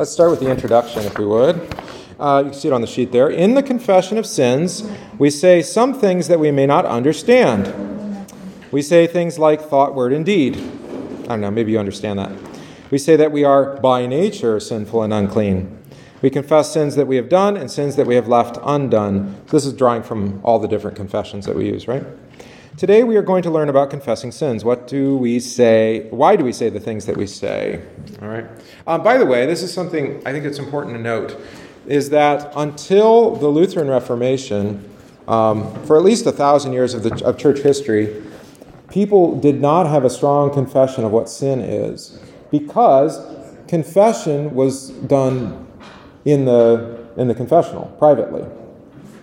Let's start with the introduction, if we would. You can see it on the sheet there. In the confession of sins, we say some things that we may not understand. We say things like thought, word, and deed. I don't know, maybe you understand that. We say that we are by nature sinful and unclean. We confess sins that we have done and sins that we have left undone. This is drawing from all the different confessions that we use, right? Today we are going to learn about confessing sins. What do we say? Why do we say the things that we say? All right. By the way, this is something I think it's important to note. Is that until the Lutheran Reformation, for at least 1,000 years of church history, people did not have a strong confession of what sin is, because confession was done in the confessional, privately.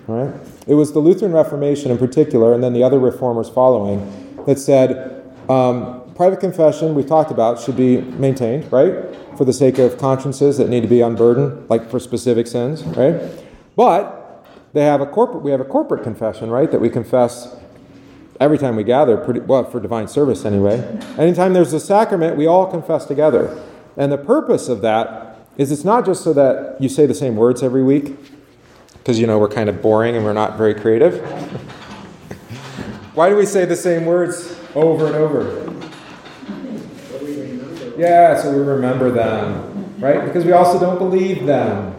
Right? It was the Lutheran Reformation in particular, and then the other reformers following, that said private confession, we've talked about, should be maintained, right? For the sake of consciences that need to be unburdened, like for specific sins, right? But we have a corporate confession, right? That we confess every time we gather, for divine service anyway. Anytime there's a sacrament, we all confess together. And the purpose of that is it's not just so that you say the same words every week, because, you know, we're kind of boring and we're not very creative. Why do we say the same words over and over? Yeah, so we remember them, right? Because we also don't believe them.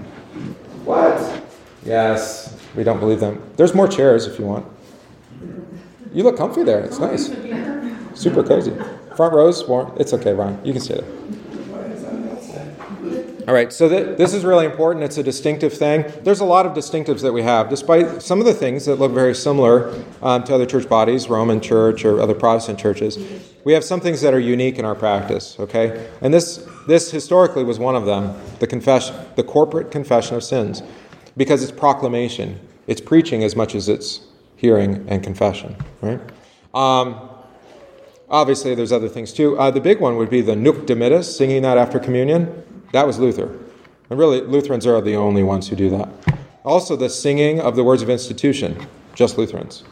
What? Yes, we don't believe them. There's more chairs if you want. You look comfy there. It's nice. Super cozy. Front rows, warm. It's okay, Ryan. You can stay there. All right, so this is really important. It's a distinctive thing. There's a lot of distinctives that we have, despite some of the things that look very similar to other church bodies, Roman Church or other Protestant churches. We have some things that are unique in our practice, okay? And this historically was one of them, the corporate confession of sins, because it's proclamation. It's preaching as much as it's hearing and confession, right? Obviously, there's other things too. The big one would be the Nunc Dimittis, singing that after communion. That was Luther. And really, Lutherans are the only ones who do that. Also, the singing of the words of institution, just Lutherans,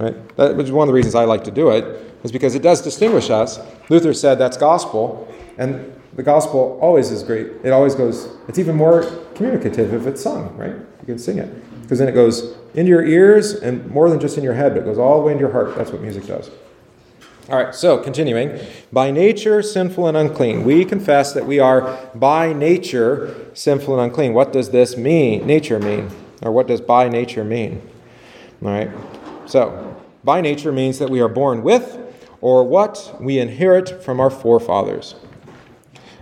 right? That was one of the reasons I like to do it. Is because it does distinguish us. Luther said that's gospel, and the gospel always is great. It always goes, it's even more communicative if it's sung, right? You can sing it. Because then it goes into your ears, and more than just in your head, but it goes all the way into your heart. That's what music does. All right, so continuing. By nature, sinful and unclean. We confess that we are by nature sinful and unclean. What does this mean? Nature mean? Or what does by nature mean? All right, so by nature means that we are born with or what we inherit from our forefathers.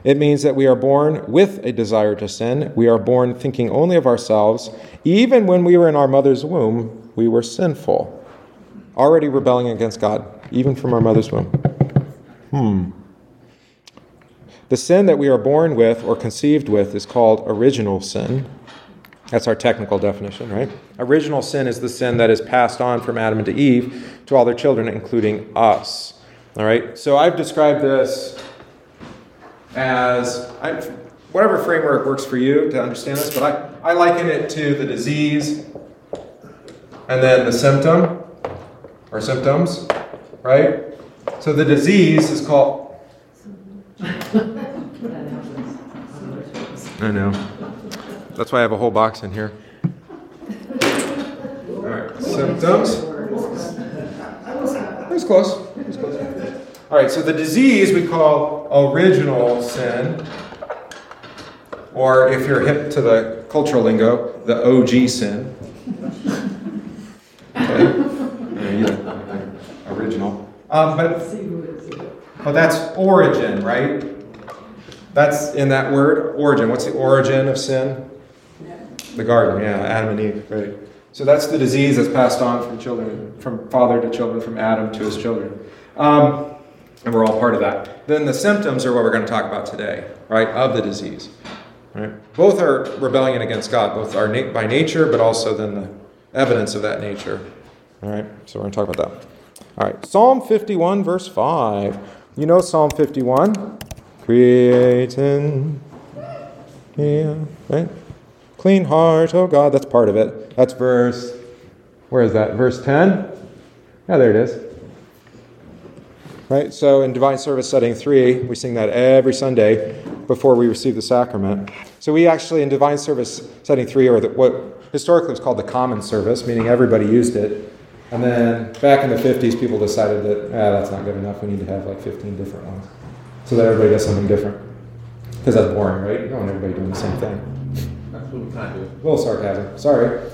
It means that we are born with a desire to sin. We are born thinking only of ourselves. Even when we were in our mother's womb, we were sinful, already rebelling against God, even from our mother's womb. The sin that we are born with or conceived with is called original sin. That's our technical definition, right? Original sin is the sin that is passed on from Adam to Eve to all their children, including us. All right? So I've described this as whatever framework works for you to understand this, but I liken it to the disease and then the symptom or symptoms, right? So the disease is called... I know. That's why I have a whole box in here. All right, symptoms. It was close. All right, so the disease we call original sin, or if you're hip to the cultural lingo, the OG sin. Okay. Yeah, original. But that's origin, right? That's in that word, origin. What's the origin of sin? The garden, yeah, Adam and Eve, right. So that's the disease that's passed on from father to children, from Adam to his children. And we're all part of that. Then the symptoms are what we're going to talk about today, right, of the disease. Right? Both are rebellion against God, both are by nature, but also then the evidence of that nature. All right, so we're going to talk about that. All right, Psalm 51, verse 5. You know Psalm 51? Creating, yeah, right? Clean heart, oh God, that's part of it. That's verse, where is that? Verse 10? Yeah, there it is. Right, so in Divine Service Setting 3, we sing that every Sunday. before we receive the sacrament. So we actually, in Divine Service Setting 3, or what historically was called the common service, meaning everybody used it. And then back in the 50s, people decided that, that's not good enough. We need to have like 15 different ones so that everybody does something different. Because that's boring, right? You don't want everybody doing the same thing. That's what we kind of do. A little sarcasm. Sorry.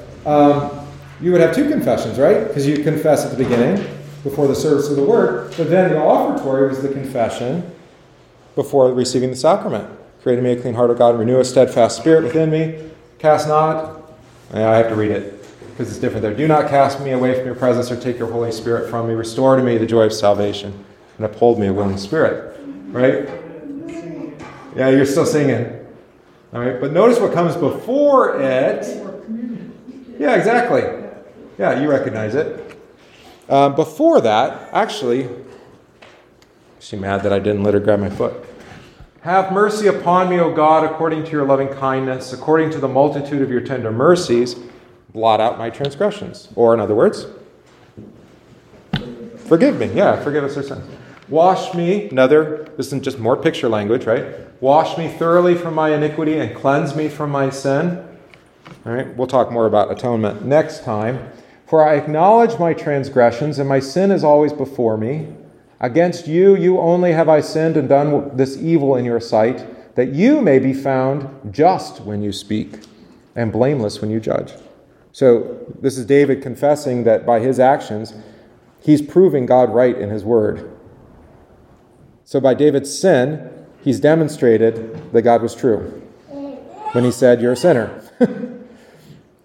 You would have two confessions, right? Because you confess at the beginning before the service of the word. But then the offertory was the confession before receiving the sacrament. Create in me a clean heart, O God, and renew a steadfast spirit within me. Cast not. And I have to read it, because it's different there. Do not cast me away from your presence or take your Holy Spirit from me. Restore to me the joy of salvation and uphold me a willing spirit. Right? Yeah, you're still singing. All right? But notice what comes before it. Yeah, exactly. Yeah, you recognize it. Before that, actually, she's mad that I didn't let her grab my foot. Have mercy upon me, O God, according to your loving kindness, according to the multitude of your tender mercies. Blot out my transgressions. Or, in other words, forgive me. Yeah, forgive us our sins. Wash me, this is just more picture language, right? Wash me thoroughly from my iniquity and cleanse me from my sin. All right, we'll talk more about atonement next time. For I acknowledge my transgressions, and my sin is always before me. Against you, you only have I sinned and done this evil in your sight, that you may be found just when you speak and blameless when you judge. So this is David confessing that by his actions, he's proving God right in his word. So by David's sin, he's demonstrated that God was true when he said, you're a sinner.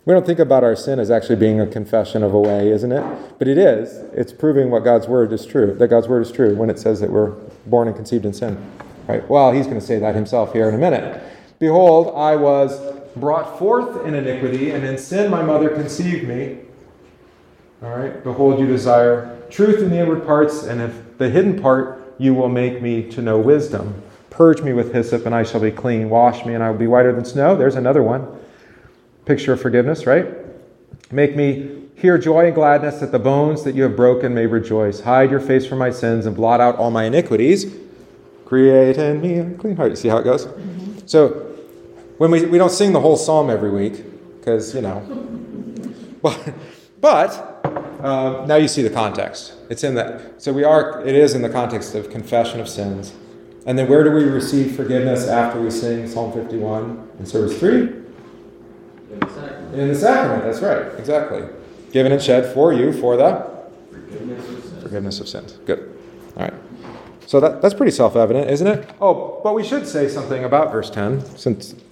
We don't think about our sin as actually being a confession of a way, isn't it? But it is. It's proving what God's word is true, that God's word is true when it says that we're born and conceived in sin. Right? Well, he's going to say that himself here in a minute. Behold, I was brought forth in iniquity, and in sin my mother conceived me. All right. Behold, you desire truth in the inward parts, and if the hidden part, you will make me to know wisdom. Purge me with hyssop, and I shall be clean. Wash me, and I will be whiter than snow. There's another one. Picture of forgiveness, right? Make me hear joy and gladness, that the bones that you have broken may rejoice. Hide your face from my sins and blot out all my iniquities. Create in me a clean heart. You see how it goes? Mm-hmm. So, when we don't sing the whole psalm every week, because, you know. But now you see the context. It's in that. So it is in the context of confession of sins. And then where do we receive forgiveness after we sing Psalm 51 in service 3? In the sacrament. That's right. Exactly. Given and shed for you for the forgiveness of sins. Good. All right. So that's pretty self-evident, isn't it? Oh, but we should say something about verse 10,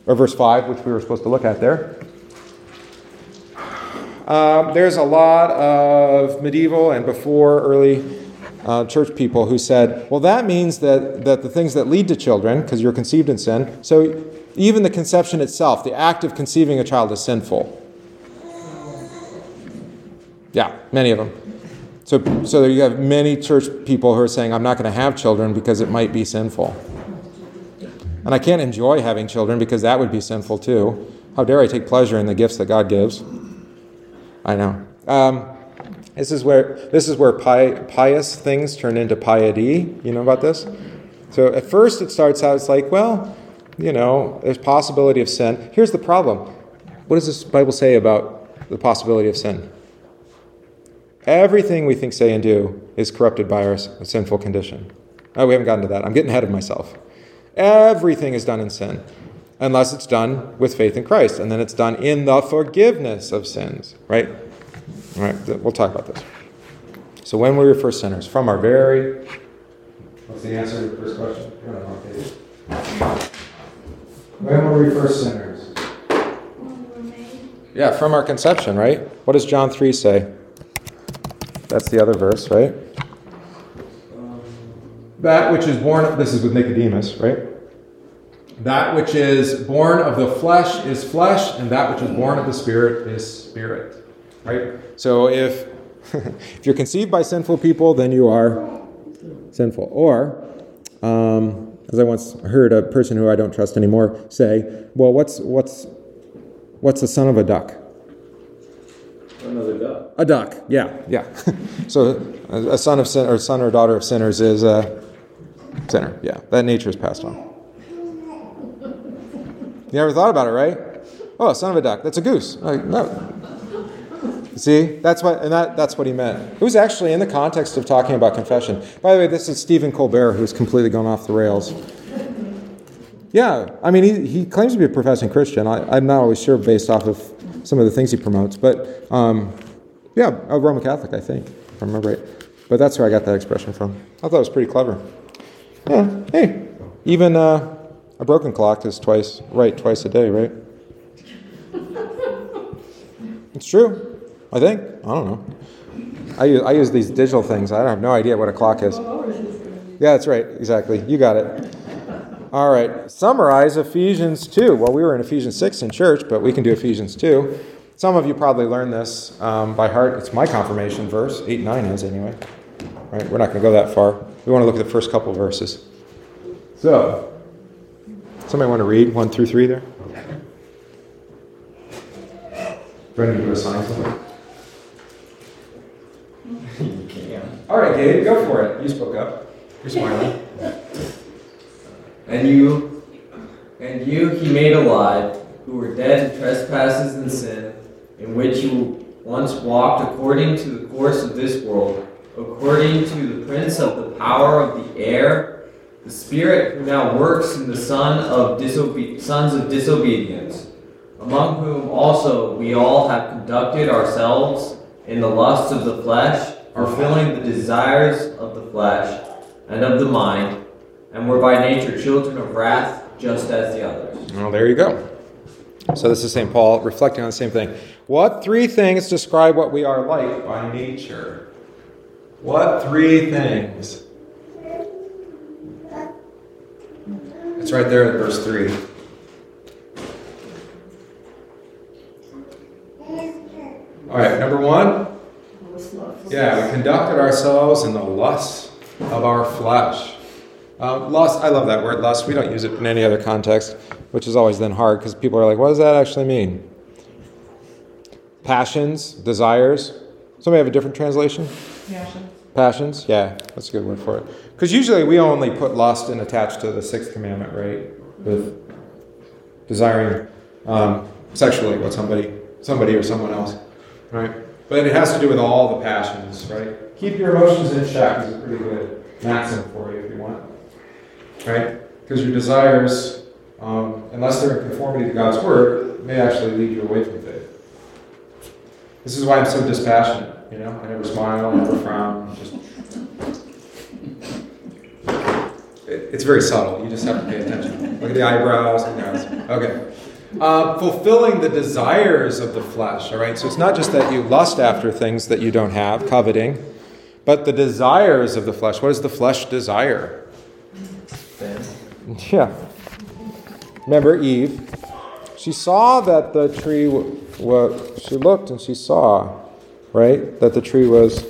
or verse 5, which we were supposed to look at there. There's a lot of medieval and before early church people who said, well, that means that the things that lead to children, because you're conceived in sin, so even the conception itself, the act of conceiving a child is sinful. Yeah, many of them. So you have many church people who are saying, I'm not going to have children because it might be sinful. And I can't enjoy having children because that would be sinful too. How dare I take pleasure in the gifts that God gives? I know. This is where pious things turn into piety. You know about this? So at first it starts out, it's like, well, you know, there's possibility of sin. Here's the problem. What does this Bible say about the possibility of sin? Everything we think, say, and do is corrupted by our sinful condition. Oh, we haven't gotten to that. I'm getting ahead of myself. Everything is done in sin, unless it's done with faith in Christ, and then it's done in the forgiveness of sins, right? All right, we'll talk about this. So when we refer sinners, from our very... What's the answer to the first question? When we refer sinners? Yeah, from our conception, right? What does John 3 say? That's the other verse, right? That which is born of... This is with Nicodemus, right? That which is born of the flesh is flesh, and that which is born of the spirit is spirit, right? So if you're conceived by sinful people, then you are sinful. Or, as I once heard a person who I don't trust anymore say, well, what's the son of a duck? Another duck. A duck, yeah. So a son of sin, or son or daughter of sinners is a sinner. Yeah, that nature is passed on. You ever thought about it, right? Oh, son of a duck. That's a goose. Like, no. See, that's what he meant. It was actually in the context of talking about confession. By the way, this is Stephen Colbert, who's completely gone off the rails. Yeah, I mean, he claims to be a professing Christian. I'm not always sure based off of some of the things he promotes, but yeah, a Roman Catholic, I think, if I remember right. But that's where I got that expression from. I thought it was pretty clever. Yeah, hey, even a broken clock is twice a day, right? It's true, I think. I don't know. I use these digital things. I have no idea what a clock is. Yeah, that's right, exactly. You got it. All right, summarize Ephesians 2. Well, we were in Ephesians 6 in church, but we can do Ephesians 2. Some of you probably learned this by heart. It's my confirmation verse. 8 and 9 is, anyway. All right, we're not going to go that far. We want to look at the first couple verses. So, somebody want to read 1 through 3 there? Brendan, you assign something? You can. All right, Gabe, go for it. You spoke up. You're smiling. And you he made alive, who were dead in trespasses and sin, in which you once walked according to the course of this world, according to the prince of the power of the air, the spirit who now works in the sons of disobedience, among whom also we all have conducted ourselves in the lusts of the flesh, fulfilling the desires of the flesh and of the mind, and were by nature children of wrath, just as the others. Well, there you go. So this is St. Paul reflecting on the same thing. What three things describe what we are like by nature? What three things? It's right there in verse 3. All right, number one. Yeah, we conducted ourselves in the lusts of our flesh. Lust, I love that word, lust. We don't use it in any other context, which is always then hard because people are like, what does that actually mean? Passions, desires. Somebody have a different translation? Passions. Passions, yeah, that's a good word for it. Because usually we only put lust in attached to the sixth commandment, right? With desiring sexually what somebody or someone else, right? But it has to do with all the passions, right? Keep your emotions in check is a pretty good maxim for you if you want. Right? Because your desires, unless they're in conformity to God's word, may actually lead you away from faith. This is why I'm so dispassionate, you know? I never smile, I never frown. It's very subtle. You just have to pay attention. Look at the eyebrows. Okay. Fulfilling the desires of the flesh, all right? So it's not just that you lust after things that you don't have, coveting, but the desires of the flesh. What does the flesh desire? Yeah. Remember Eve? She saw that the tree she looked and she saw, right? That the tree was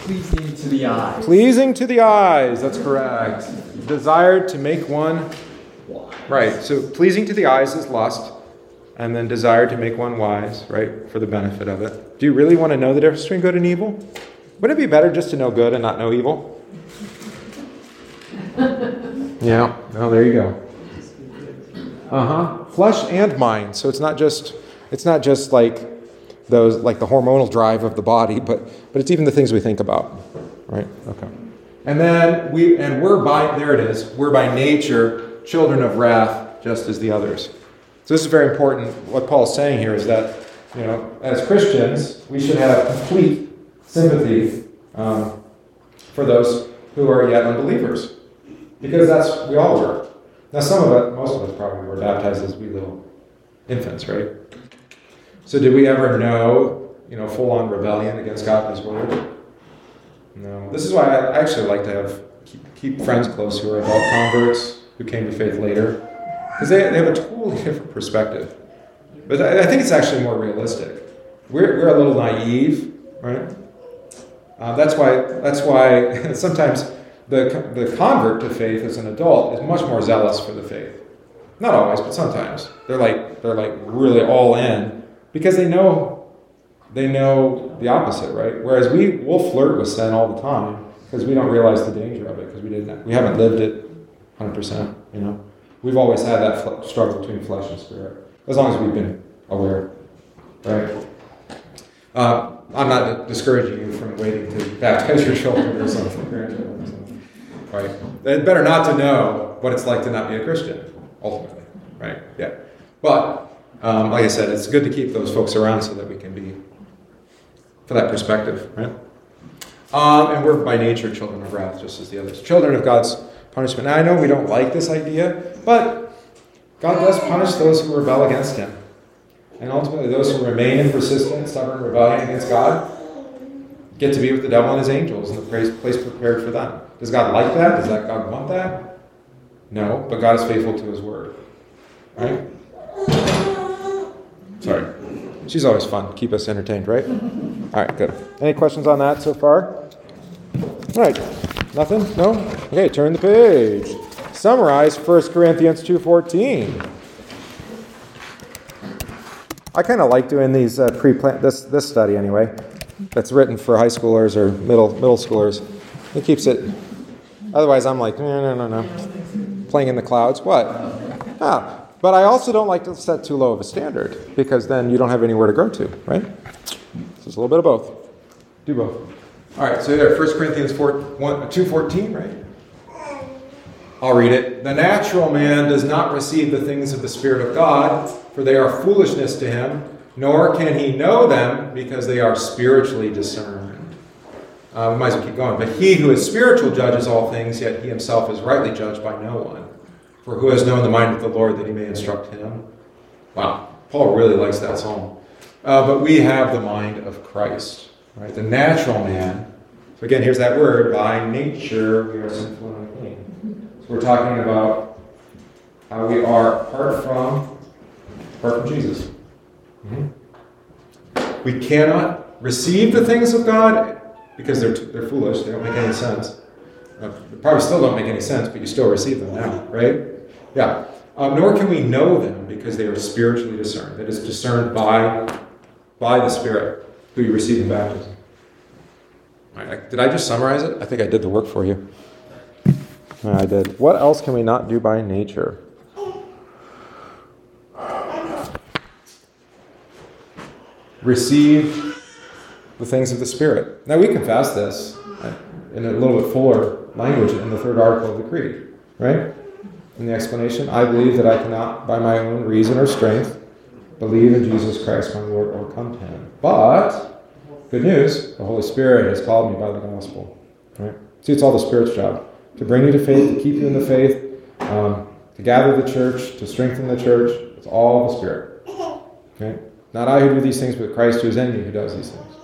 pleasing to the eyes. Pleasing to the eyes, that's correct. Desired to make one wise. Right. So pleasing to the eyes is lust, and then desire to make one wise, right? For the benefit of it. Do you really want to know the difference between good and evil? Wouldn't it be better just to know good and not know evil? Yeah, oh, there you go. Flesh and mind. So it's not just like those, like the hormonal drive of the body, but it's even the things we think about, right? Okay. And then we're by nature children of wrath, just as the others. So this is very important. What Paul's saying here is that, you know, as Christians, we should have complete sympathy for those who are yet unbelievers. Because that's, we all were. Now most of us probably were baptized as wee little infants, right? So did we ever know, you know, full-on rebellion against God and His Word? No. This is why I actually like to keep friends close who are adult converts, who came to faith later. Because they have a totally different perspective. But I think it's actually more realistic. We're a little naive, right? That's why sometimes the convert to faith as an adult is much more zealous for the faith. Not always, but sometimes they're like really all in because they know the opposite, right? Whereas we'll flirt with sin all the time because we don't realize the danger of it because we haven't lived it 100%, you know. We've always had that struggle between flesh and spirit, as long as we've been aware, right? I'm not discouraging you from waiting to baptize your children or something, grandchildren or something, right? They'd better not to know what it's like to not be a Christian, ultimately, right? Yeah. But, like I said, it's good to keep those folks around so that we can be, for that perspective, right? And we're by nature children of wrath, just as the others. Children of God's punishment. Now, I know we don't like this idea, but God does punish those who rebel against Him. And ultimately, those who remain in persistent, stubborn rebellion against God get to be with the devil and his angels in the place prepared for them. Does God like that? Does that God want that? No, but God is faithful to His word. Right? Sorry. She's always fun. Keep us entertained, right? All right, good. Any questions on that so far? All right. Nothing? No? Okay, turn the page. Summarize 1 Corinthians 2:14. I kind of like doing these this study anyway. That's written for high schoolers or middle schoolers. It keeps it. Otherwise, I'm like no, playing in the clouds. What? Ah. But I also don't like to set too low of a standard, because then you don't have anywhere to grow to, right? So it's a little bit of both. Do both. All right, so there, 1 Corinthians 2:14, right? I'll read it. The natural man does not receive the things of the Spirit of God, for they are foolishness to him, nor can he know them, because they are spiritually discerned. We might as well keep going. But he who is spiritual judges all things, yet he himself is rightly judged by no one. For who has known the mind of the Lord that he may instruct him? Wow, Paul really likes that psalm. But we have the mind of Christ, right? The natural man. So again, here's that word, by nature we are sinful and unclean. So we're talking about how we are apart from Jesus. Mm-hmm. We cannot receive the things of God because they're foolish. They don't make any sense. They probably still don't make any sense, but you still receive them now, right? Yeah. Nor can we know them because they are spiritually discerned. That is discerned by the Spirit who you receive in baptism. Right. Did I just summarize it? I think I did the work for you. No, I did. What else can we not do by nature? Receive the things of the Spirit. Now we confess this in a little bit fuller language in the third article of the Creed, right? In the explanation, I believe that I cannot, by my own reason or strength, believe in Jesus Christ, my Lord, or come to Him. But, good news, the Holy Spirit has called me by the gospel, right? See, it's all the Spirit's job. To bring you to faith, to keep you in the faith, to gather the church, to strengthen the church. It's all the Spirit, okay? Not I who do these things, but Christ who is in me who does these things.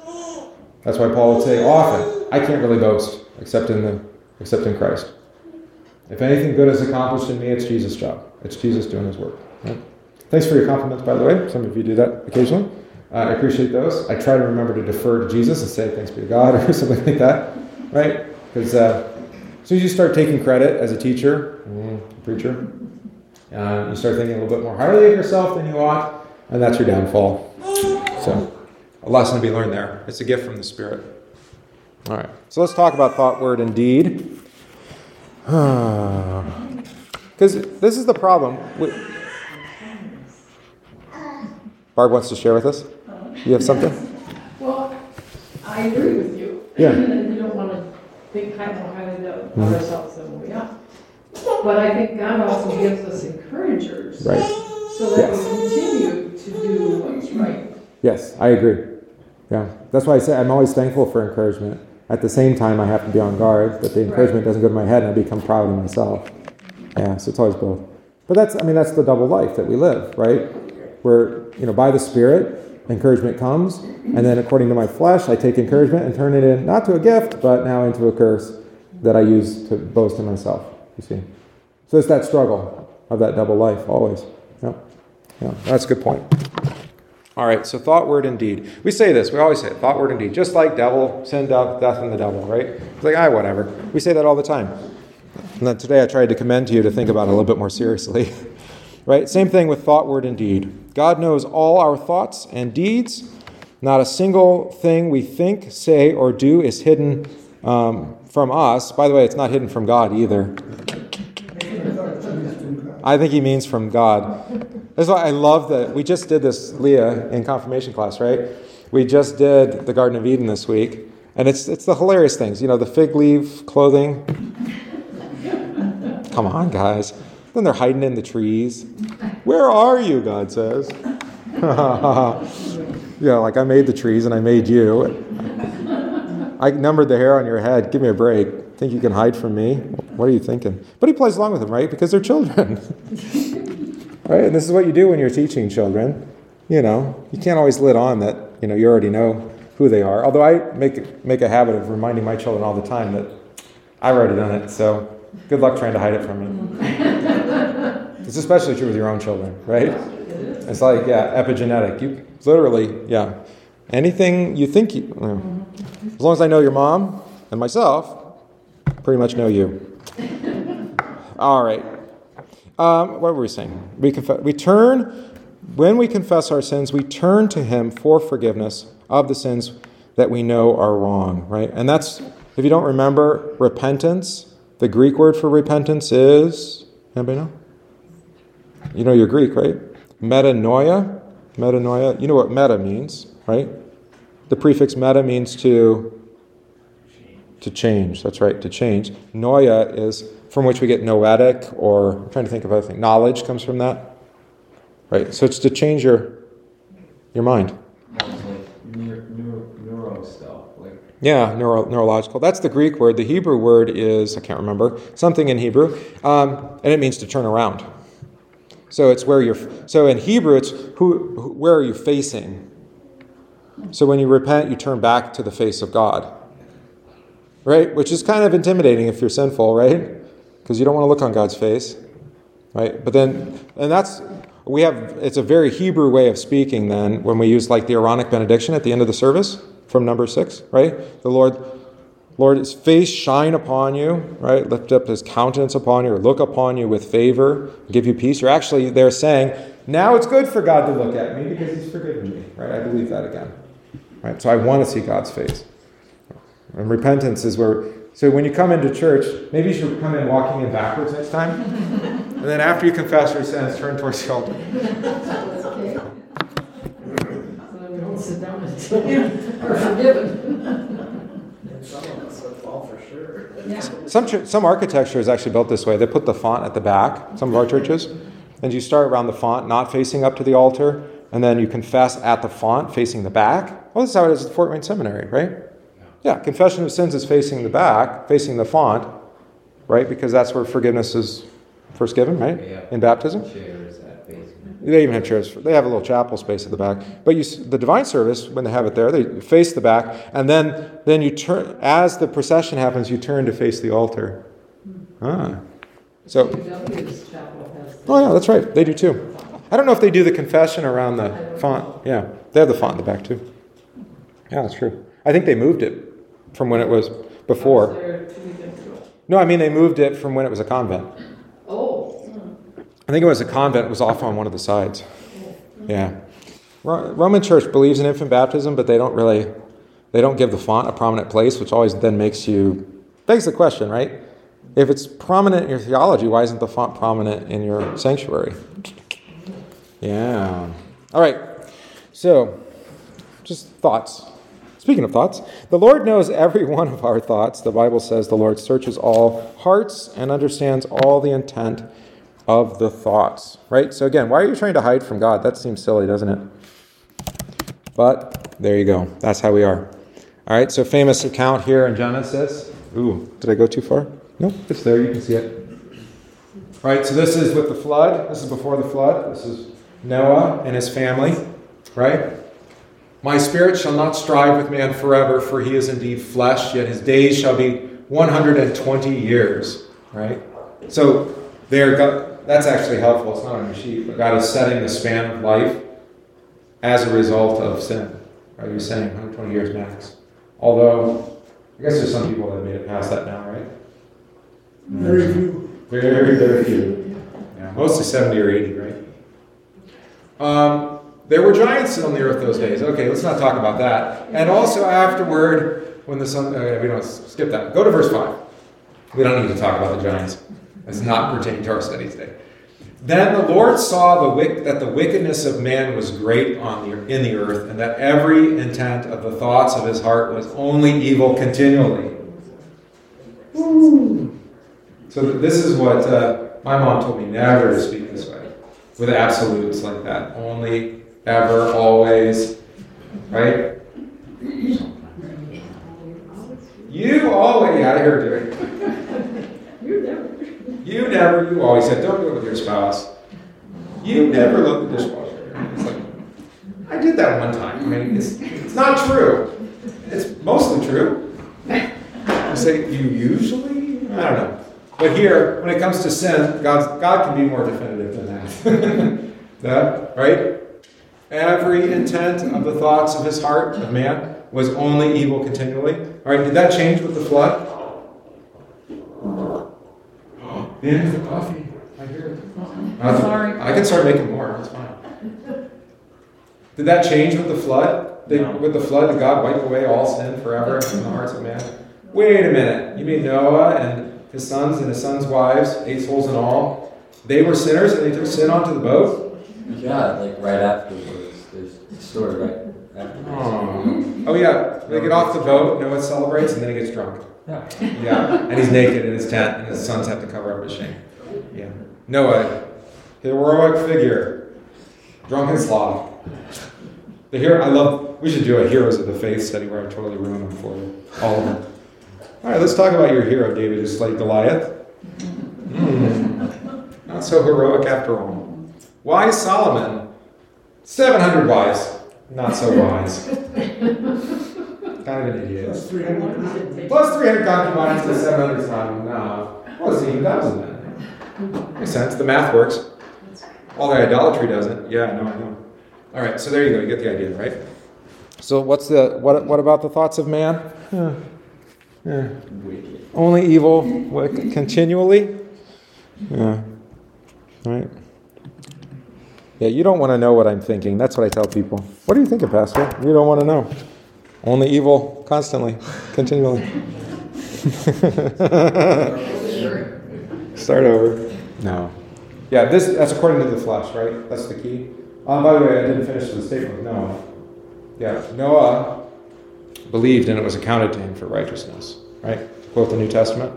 That's why Paul would say often, I can't really boast except in Christ. If anything good is accomplished in me, it's Jesus' job. It's Jesus doing His work. Right? Thanks for your compliments, by the way. Some of you do that occasionally. I appreciate those. I try to remember to defer to Jesus and say thanks be to God or something like that, right? Because as soon as you start taking credit as a teacher, preacher, you start thinking a little bit more highly of yourself than you ought, and that's your downfall. So. A lesson to be learned there. It's a gift from the Spirit. All right. So let's talk about thought, word, and deed. Because this is the problem. Barb wants to share with us. You have something? Yes. Well, I agree with you. Yeah. We don't want to think highly of ourselves than we are. But I think God also gives us encouragers. Right. So that we continue to do what's right. Yes, I agree. Yeah, that's why I say I'm always thankful for encouragement. At the same time, I have to be on guard that the encouragement doesn't go to my head and I become proud of myself. Yeah, so it's always both. But that's the double life that we live, right? Where, by the Spirit, encouragement comes, and then according to my flesh, I take encouragement and turn it in, not to a gift, but now into a curse that I use to boast in myself, you see. So it's that struggle of that double life, always. Yeah, that's a good point. All right, so thought, word, and deed. We say this. We always say it, thought, word, and deed. Just like devil, sin, death, and the devil, right? It's like, whatever. We say that all the time. And then today I tried to commend to you to think about it a little bit more seriously. Right? Same thing with thought, word, and deed. God knows all our thoughts and deeds. Not a single thing we think, say, or do is hidden from us. By the way, it's not hidden from God either. I think he means from God. That's why I love that we just did this, Leah, in confirmation class, right? We just did the Garden of Eden this week, and it's the hilarious things. You know, the fig leaf clothing. Come on, guys. Then they're hiding in the trees. Where are you, God says. Yeah, like I made the trees and I made you. I numbered the hair on your head. Give me a break. Think you can hide from me? What are you thinking? But he plays along with them, right? Because they're children. Right? And this is what you do when you're teaching children. You know, you can't always let on that, you know, you already know who they are. Although I make a habit of reminding my children all the time that I wrote it on it, so good luck trying to hide it from me. It's especially true with your own children, right? It's like, yeah, epigenetic. You literally, yeah. Anything you think you... As long as I know your mom and myself, pretty much know you. All right. What were we saying? When we confess our sins, we turn to him for forgiveness of the sins that we know are wrong, right? And that's, if you don't remember, repentance. The Greek word for repentance is, anybody know? You know your Greek, right? Metanoia. Metanoia. You know what meta means, right? The prefix meta means to change. That's right, to change. Noia is from which we get noetic, or I'm trying to think of other things. Knowledge comes from that. Right? So it's to change your mind. Neuro stuff. Yeah, neurological. That's the Greek word. The Hebrew word is, I can't remember, something in Hebrew. And it means to turn around. So it's where you're. So in Hebrew, it's where are you facing? So when you repent, you turn back to the face of God, right? Which is kind of intimidating if you're sinful, right? Because you don't want to look on God's face, right? But then, and that's we have. It's a very Hebrew way of speaking. Then when we use like the Aaronic benediction at the end of the service from Numbers 6, right? The Lord, his face shine upon you, right? Lift up his countenance upon you, or look upon you with favor, give you peace. You're actually there saying, now it's good for God to look at me because he's forgiven me, right? I believe that again, right? So I want to see God's face. And repentance is where, so when you come into church, maybe you should come in walking in backwards next time. And then after you confess your sins, turn towards the altar. Don't sit down and tell you you're forgiven. Some architecture is actually built this way. They put the font at the back, some of our churches, and you start around the font, not facing up to the altar, and then you confess at the font, facing the back. Well, this is how it is at Fort Wayne Seminary, right? Yeah, confession of sins is facing the back, facing the font, right? Because that's where forgiveness is first given, right? In baptism. They even have chairs. They have a little chapel space at the back. But the divine service, when they have it there, they face the back, and then you turn as the procession happens. You turn to face the altar. Ah, so. Oh yeah, that's right. They do too. I don't know if they do the confession around the font. Yeah, they have the font in the back too. Yeah, that's true. I think they moved it from when it was before. No, I mean they moved it from when it was a convent. I think it was a convent. It was off on one of the sides. Yeah. Roman Church believes in infant baptism, but they don't give the font a prominent place, which always then begs the question, right? If it's prominent in your theology, why isn't the font prominent in your sanctuary? Yeah. All right. So, just thoughts. Speaking of thoughts, the Lord knows every one of our thoughts. The Bible says the Lord searches all hearts and understands all the intent of the thoughts, right? So again, why are you trying to hide from God? That seems silly, doesn't it? But there you go. That's how we are. All right, so famous account here in Genesis. Ooh, did I go too far? No, it's there. You can see it. All right, so this is with the flood. This is before the flood. This is Noah and his family, right? My spirit shall not strive with man forever, for he is indeed flesh, yet his days shall be 120 years, right? So there, that's actually helpful. It's not on your sheet, but God is setting the span of life as a result of sin. Right? You're saying 120 years max. Although, I guess there's some people that made it past that now, right? Very few. Very, very few. Yeah, mostly 70 or 80, right? There were giants on the earth those days. Okay, let's not talk about that. And also afterward, when the sun... we don't skip that. Go to verse 5. We don't need to talk about the giants. It's not pertaining to our study today. Then the Lord saw that the wickedness of man was great in the earth, and that every intent of the thoughts of his heart was only evil continually. Woo. So this is what my mom told me, never to speak this way, with absolutes like that. Only, ever, always, right? You always, out of here doing. You never, you always said, don't do it with your spouse. You never look at the dishwasher. It's like, I did that one time. I mean, it's not true. It's mostly true. I say, you usually? I don't know. But here, when it comes to sin, God can be more definitive than that. That, right? Every intent of the thoughts of his heart, of man, was only evil continually. All right, did that change with the flood? There's the coffee. I hear it. I'm sorry. I can start making more. It's fine. Did that change with the flood? No. With the flood, did God wipe away all sin forever from the hearts of man? Wait a minute. You mean Noah and his sons and his sons' wives, 8 souls in all, they were sinners and they took sin onto the boat? Yeah, like right afterwards. There's a story right afterwards. Oh. Oh, yeah. They get off the boat, Noah celebrates, and then he gets drunk. Yeah. Yeah, and he's naked in his tent, and his sons have to cover up his shame. Yeah. Noah, heroic figure, drunken sloth. We should do a Heroes of the Faith study where I totally ruin them for you. All of them. All right, let's talk about your hero, David, who slayed Goliath. Not so heroic after all. Wise Solomon, 700 wise, not so wise. Kind of an idiot. Plus 300. Plus 300 concubines to 700 Solomon. No. Well, even that wasn't bad. Makes sense. The math works. All the idolatry doesn't. Yeah, no, I know. All right, so there you go. You get the idea, right? So what about the thoughts of man? Yeah. Only evil continually? Yeah. All right. Yeah, you don't want to know what I'm thinking. That's what I tell people. What are you thinking, Pastor? You don't want to know. Only evil constantly, continually. Start over. No. Yeah, that's according to the flesh, right? That's the key. By the way, I didn't finish the statement with Noah. Yeah, Noah believed and it was accounted to him for righteousness, right? To quote the New Testament.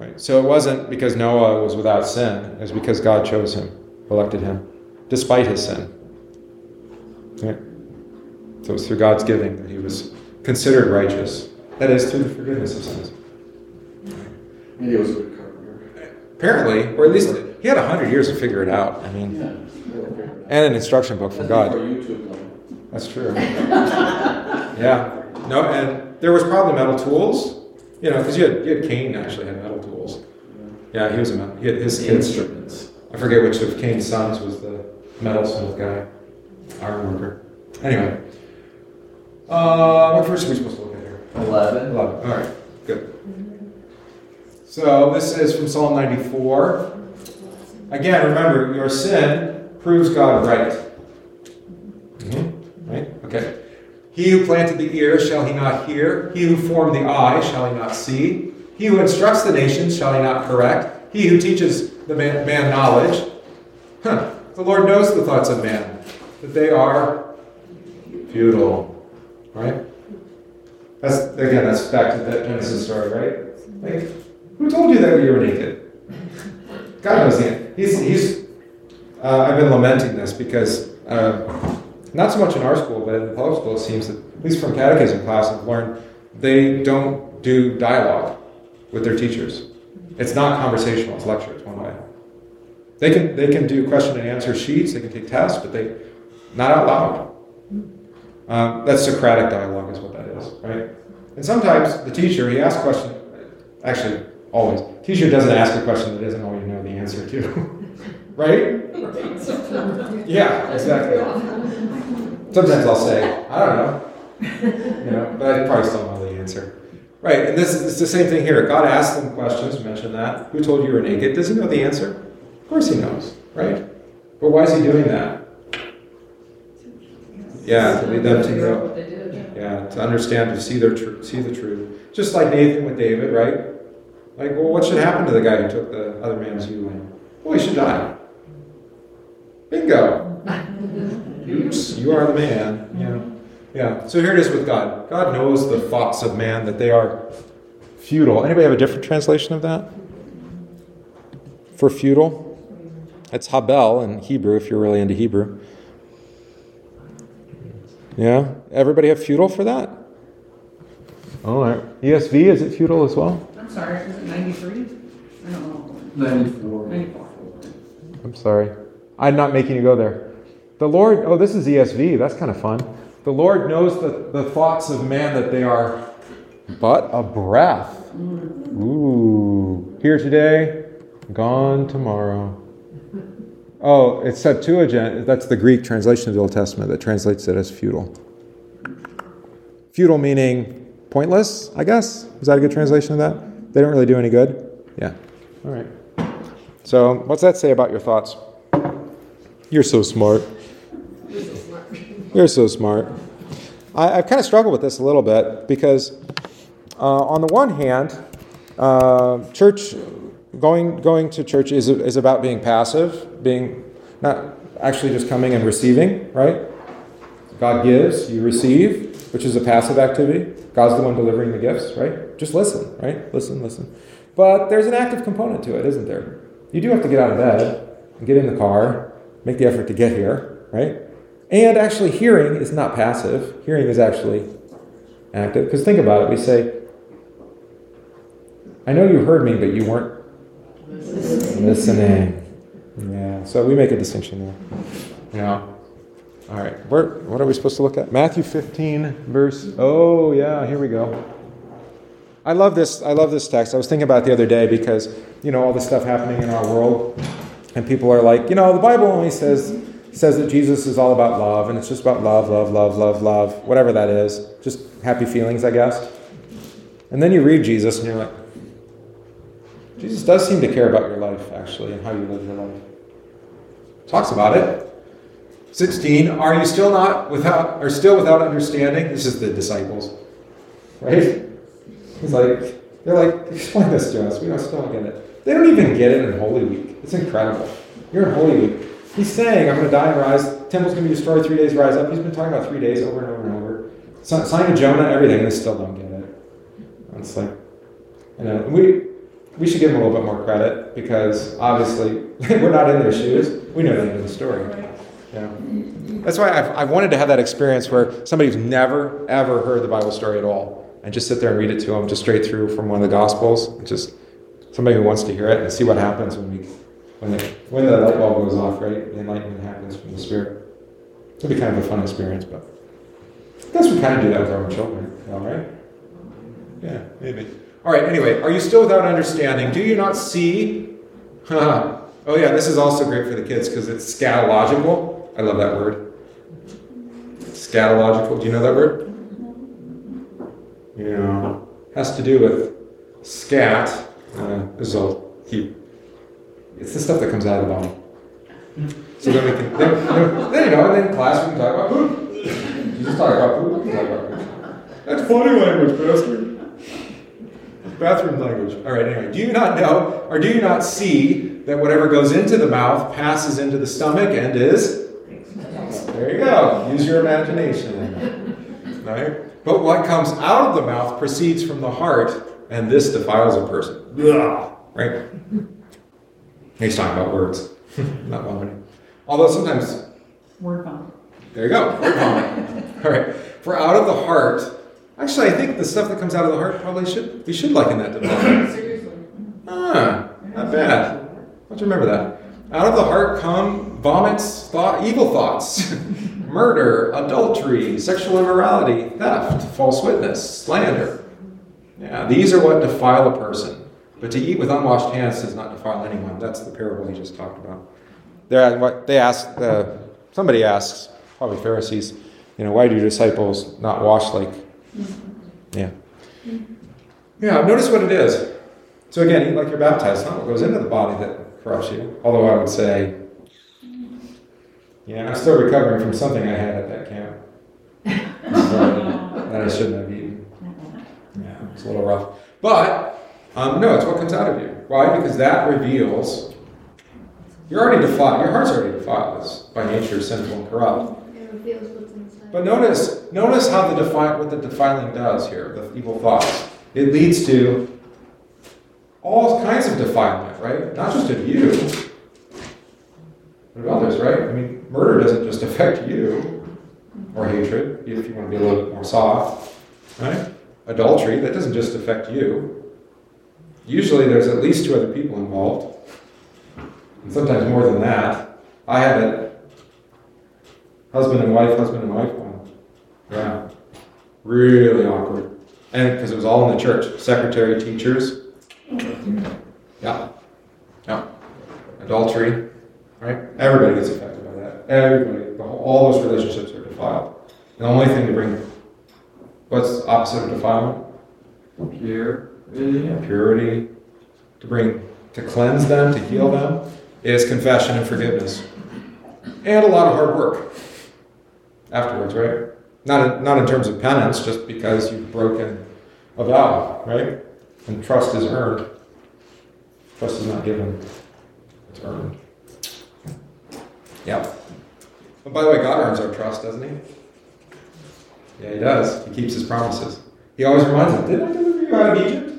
Right. So it wasn't because Noah was without sin. It was because God chose him, elected him, despite his sin. Right? So it was through God's giving that he was considered righteous. That is, through the forgiveness of sins. And he was a good carpenter. Apparently, or at least he had 100 years to figure it out. I mean, and an instruction book from God. That's true. Yeah. No, and there was probably metal tools. You know, because you had Cain actually had metal tools. Yeah, he was a metal. He had his instruments. I forget which of Cain's sons was the metalsmith guy, iron worker. Anyway. What verse are we supposed to look at here? 11. All right, good. So this is from Psalm 94. Again, remember, your sin proves God right. Mm-hmm. Right? Okay. He who planted the ear, shall he not hear? He who formed the eye, shall he not see? He who instructs the nations, shall he not correct? He who teaches the man knowledge. Huh. The Lord knows the thoughts of man, that they are futile. Right? That's back to that Genesis story, right? Like, who told you that you were naked? God knows the end. I've been lamenting this because not so much in our school, but in the public school, it seems that, at least from catechism class, I've learned they don't do dialogue with their teachers. It's not conversational. It's lecture. It's one way. They can do question and answer sheets. They can take tests, but they not out loud. That's Socratic dialogue is what that is, right? And sometimes the teacher, he asks questions, actually, always. Teacher doesn't ask a question that isn't all you know the answer to, right? Yeah, exactly. Sometimes I'll say, I don't know, but I probably still know the answer. Right, and it's the same thing here. God asks them questions, mentioned that. Who told you were naked? Does he know the answer? Of course he knows, right? But why is he doing that? Yeah, to lead them to grow. Yeah, to understand, to see see the truth. Just like Nathan with David, right? Like, well, what should happen to the guy who took the other man's ewe lamb? Well, he should die. Bingo. Oops, you are the man. Yeah. So here it is with God. God knows the thoughts of man, that they are futile. Anybody have a different translation of that? For futile? It's habel in Hebrew, if you're really into Hebrew. Yeah? Everybody have futile for that? All right. ESV, is it futile as well? I'm sorry, is it 93? I don't know. 94. I'm sorry. I'm not making you go there. The Lord, oh, this is ESV. That's kind of fun. The Lord knows the thoughts of man, that they are but a breath. Ooh. Here today, gone tomorrow. Oh, it's Septuagint. That's the Greek translation of the Old Testament that translates it as futile. Futile meaning pointless, I guess. Is that a good translation of that? They don't really do any good? Yeah. All right. So what's that say about your thoughts? You're so smart. You're so smart. I've kind of struggled with this a little bit because on the one hand, church... Going to church is about being passive, being not actually just coming and receiving, right? God gives, you receive, which is a passive activity. God's the one delivering the gifts, right? Just listen, right? Listen. But there's an active component to it, isn't there? You do have to get out of bed and get in the car, make the effort to get here, right? And actually hearing is not passive. Hearing is actually active. Because think about it. We say, I know you heard me, but you weren't listening. Yeah, so we make a distinction there. Yeah. All right. What are we supposed to look at? Matthew 15, verse... Oh, yeah, here we go. I love this text. I was thinking about it the other day because, all this stuff happening in our world, and people are like, the Bible only says that Jesus is all about love, and it's just about love, whatever that is. Just happy feelings, I guess. And then you read Jesus, and you're like, Jesus does seem to care about your life, actually, and how you live your life. Talks about it. 16, are you still without understanding? This is the disciples, right? It's like, they're like, explain this to us. We still don't get it. They don't even get it in Holy Week. It's incredible. You're in Holy Week. He's saying, I'm going to die and rise. Temple's going to be destroyed. 3 days, rise up. He's been talking about 3 days over and over and over. Sign of Jonah, everything. They still don't get it. It's like, and we should give them a little bit more credit because, obviously, we're not in their shoes. We know the end of the story. Yeah. That's why I've wanted to have that experience where somebody who's never, ever heard the Bible story at all, and just sit there and read it to them just straight through from one of the Gospels, just somebody who wants to hear it and see what happens when the light bulb goes off, right? The enlightenment happens from the Spirit. It'll be kind of a fun experience, but I guess we kind of do that with our own children, all right? Yeah, maybe. All right, anyway, are you still without understanding? Do you not see? Oh, yeah, this is also great for the kids because it's scatological. I love that word. Scatological. Do you know that word? Yeah. Has to do with scat. It's the stuff that comes out of the body. So then we can, and then in class we can talk about poop. You just talk about poop. You talk about poop. That's funny language, bastard. Bathroom language. All right, anyway. Do you not know, or do you not see, that whatever goes into the mouth passes into the stomach and is? There you go. Use your imagination. Right? But what comes out of the mouth proceeds from the heart, and this defiles a person. Right? He's talking about words. Not vomiting. Although sometimes... Word vomit. There you go. Word vomit. All right. For out of the heart... Actually, I think the stuff that comes out of the heart probably we should liken that to vomit. Seriously. Ah, not bad. Don't you remember that? Out of the heart come vomits, evil thoughts, murder, adultery, sexual immorality, theft, false witness, slander. Yeah, these are what defile a person. But to eat with unwashed hands does not defile anyone. That's the parable he just talked about. Somebody asks, probably Pharisees, why do disciples not wash like? Yeah. Yeah, notice what it is. So again, eat like you're baptized, not what goes into the body that corrupts you. Although I would say, I'm still recovering from something I had at that camp. That I shouldn't have eaten. Yeah, it's a little rough. But, no, it's what comes out of you. Why? Because that reveals You're already defiled. Your heart's already defiled. It's by nature sinful and corrupt. But notice how what the defiling does here, the evil thoughts. It leads to all kinds of defilement, right? Not just of you, but of others, right? I mean, murder doesn't just affect you, or hatred, if you want to be a little bit more soft, right? Adultery, that doesn't just affect you. Usually there's at least two other people involved, and sometimes more than that. I had a husband and wife one. Yeah. Really awkward. And because it was all in the church. Secretary, teachers. Yeah. Yeah. Adultery. Right? Everybody gets affected by that. Everybody. All those relationships are defiled. And the only thing to bring, what's the opposite of defilement? Purity. To cleanse them, to heal them, is confession and forgiveness. And a lot of hard work afterwards, right? Not in terms of penance, just because you've broken a vow, right? And trust is earned. Trust is not given. It's earned. Yeah. Well, by the way, God earns our trust, doesn't he? Yeah, he does. He keeps his promises. He always reminds us, didn't I deliver you out of Egypt?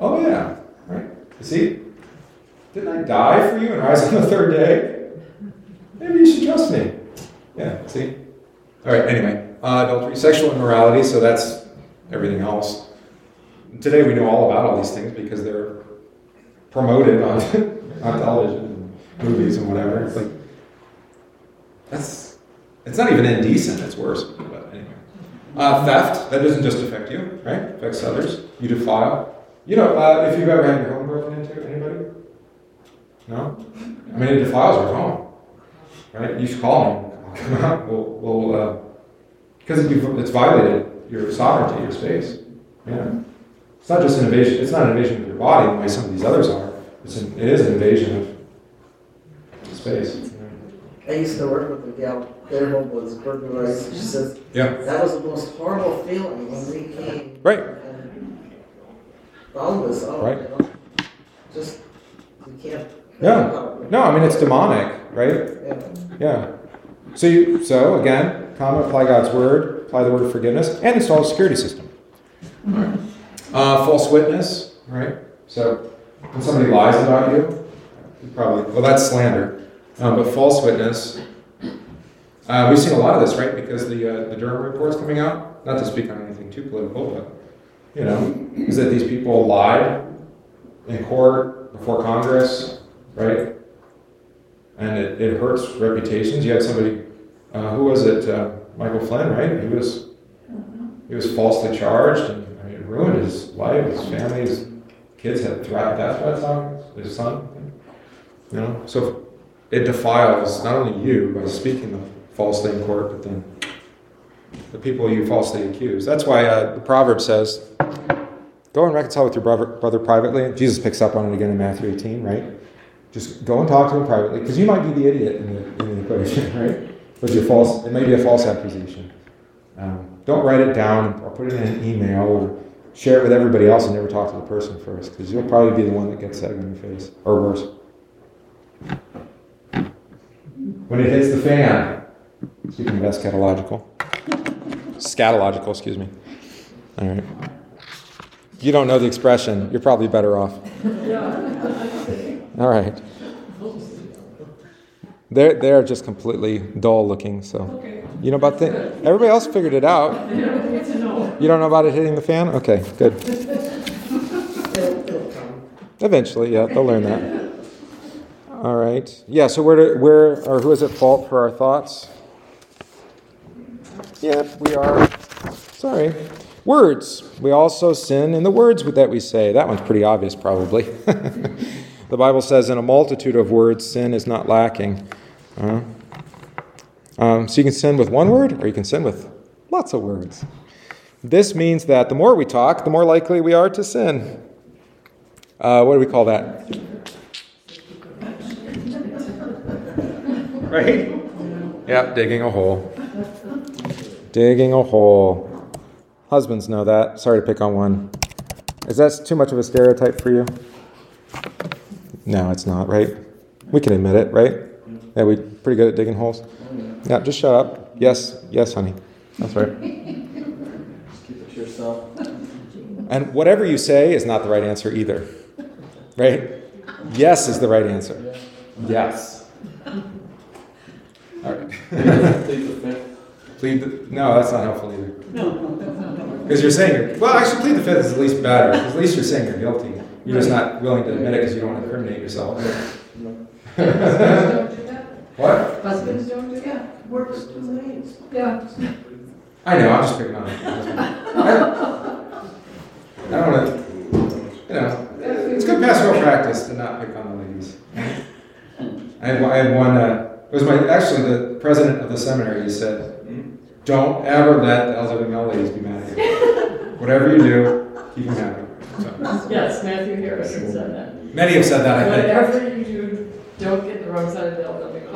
Oh, yeah. Right? You see? Didn't I die for you and rise on the third day? Maybe you should trust me. Yeah, see? All right, anyway. Adultery, sexual immorality, so that's everything else. Today we know all about all these things because they're promoted on television and movies and whatever. It's like, it's not even indecent, it's worse. But anyway. Theft, that doesn't just affect you, right? It affects others. You defile. You know, if you've ever had your home broken into, anybody? No? I mean, it defiles your home, right? You should call them. I'll come out. We'll because it's violated your sovereignty, your space. Yeah. It's not just an invasion. It's not an invasion of your body the way some of these others are. It is an invasion of space. Yeah. I used to work with a gal. Their home was burglarized. She says, yeah, that was the most horrible feeling when we came. Right. And all of us, right? You know, just we can't. Yeah. No, I mean it's demonic, right? Yeah. So again, come apply God's word, apply the word of forgiveness, and install a security system. All right. False witness, right? So when somebody lies about you probably that's slander. But false witness, we've seen a lot of this, right? Because the Durham report's coming out. Not to speak on anything too political, but you know, is that these people lied in court before Congress, right? And it hurts reputations. You had somebody, who was it? Michael Flynn, right? He was falsely charged, and I mean, it ruined his life, his family, his kids had death threats on his son. You know, so it defiles not only you by speaking falsely in court, but then the people you falsely accuse. That's why the proverb says, "Go and reconcile with your brother privately." Jesus picks up on it again in Matthew 18, right? Just go and talk to him privately, because you might be the idiot in the equation, right? But it may be a false accusation. Don't write it down or put it in an email or share it with everybody else and never talk to the person first, because you'll probably be the one that gets that in your face, or worse. When it hits the fan. Speaking of scatological, excuse me. All right. If you don't know the expression, you're probably better off. All right. They're just completely dull looking, so. Okay. You know about everybody else figured it out. You don't know about it hitting the fan? Okay, good. Eventually, yeah, they'll learn that. All right. Yeah, so where or who is at fault for our thoughts? Yeah, we are. Sorry. Words. We also sin in the words that we say. That one's pretty obvious, probably. The Bible says, in a multitude of words, sin is not lacking. So you can sin with one word, or you can sin with lots of words. This means that the more we talk, the more likely we are to sin. What do we call that? Right? Yep, digging a hole. Digging a hole. Husbands know that. Sorry to pick on one. Is that too much of a stereotype for you? No, it's not, right? We can admit it, right? Yeah, we're pretty good at digging holes. Yeah, just shut up. Yes, yes, honey. That's right. Just keep it to yourself. And whatever you say is not the right answer either, right? Yes is the right answer. Yes. All right. Plead the fifth. No, that's not helpful either. No. Because you're saying, well, actually, plead the fifth is at least better. At least you're saying you're guilty. You're just not willing to admit it because you don't want to incriminate yourself. Husbands don't do that. What? Husbands don't do that. Works two ways. Yeah. I know. I'm just picking on I don't want to. You know, it's good pastoral practice to not pick on the ladies. I have one. It was actually the president of the seminary. He said, "Don't ever let the elderly male ladies be mad at you. Whatever you do, keep them happy." So. Yes, Matthew Harrison said that. Many have said that. Whatever you do, don't get the wrong side of the elderly. No.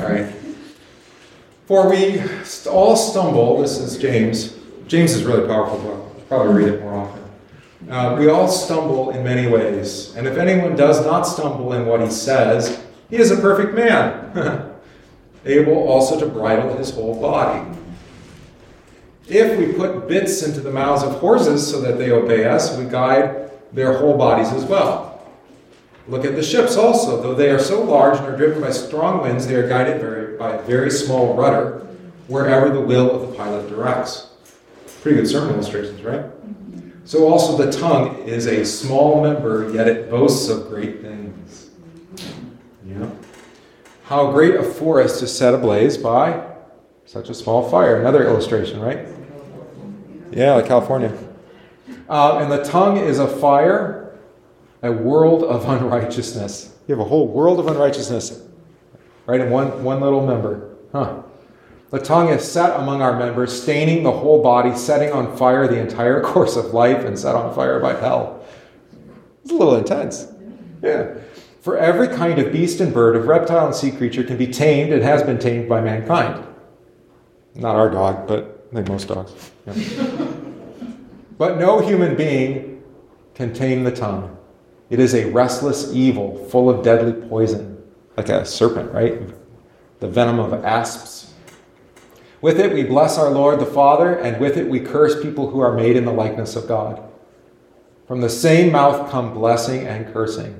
All right. For we all stumble. This is James. James is a really powerful book. You should probably read it more often. We all stumble in many ways, and if anyone does not stumble in what he says, he is a perfect man, able also to bridle his whole body. If we put bits into the mouths of horses so that they obey us, we guide their whole bodies as well. Look at the ships also. Though they are so large and are driven by strong winds, they are guided by a very small rudder, wherever the will of the pilot directs. Pretty good sermon illustrations, right? So also the tongue is a small member, yet it boasts of great things. Yeah. How great a forest is set ablaze by such a small fire. Another illustration, right? Yeah, like California. And the tongue is a fire, a world of unrighteousness. You have a whole world of unrighteousness, right? In one little member. Huh. The tongue is set among our members, staining the whole body, setting on fire the entire course of life, and set on fire by hell. It's a little intense. Yeah. For every kind of beast and bird, of reptile and sea creature can be tamed and has been tamed by mankind. Not our dog, but I think most dogs. Yeah. But no human being can tame the tongue. It is a restless evil, full of deadly poison. Like a serpent, right? The venom of asps. With it we bless our Lord the Father, and with it we curse people who are made in the likeness of God. From the same mouth come blessing and cursing.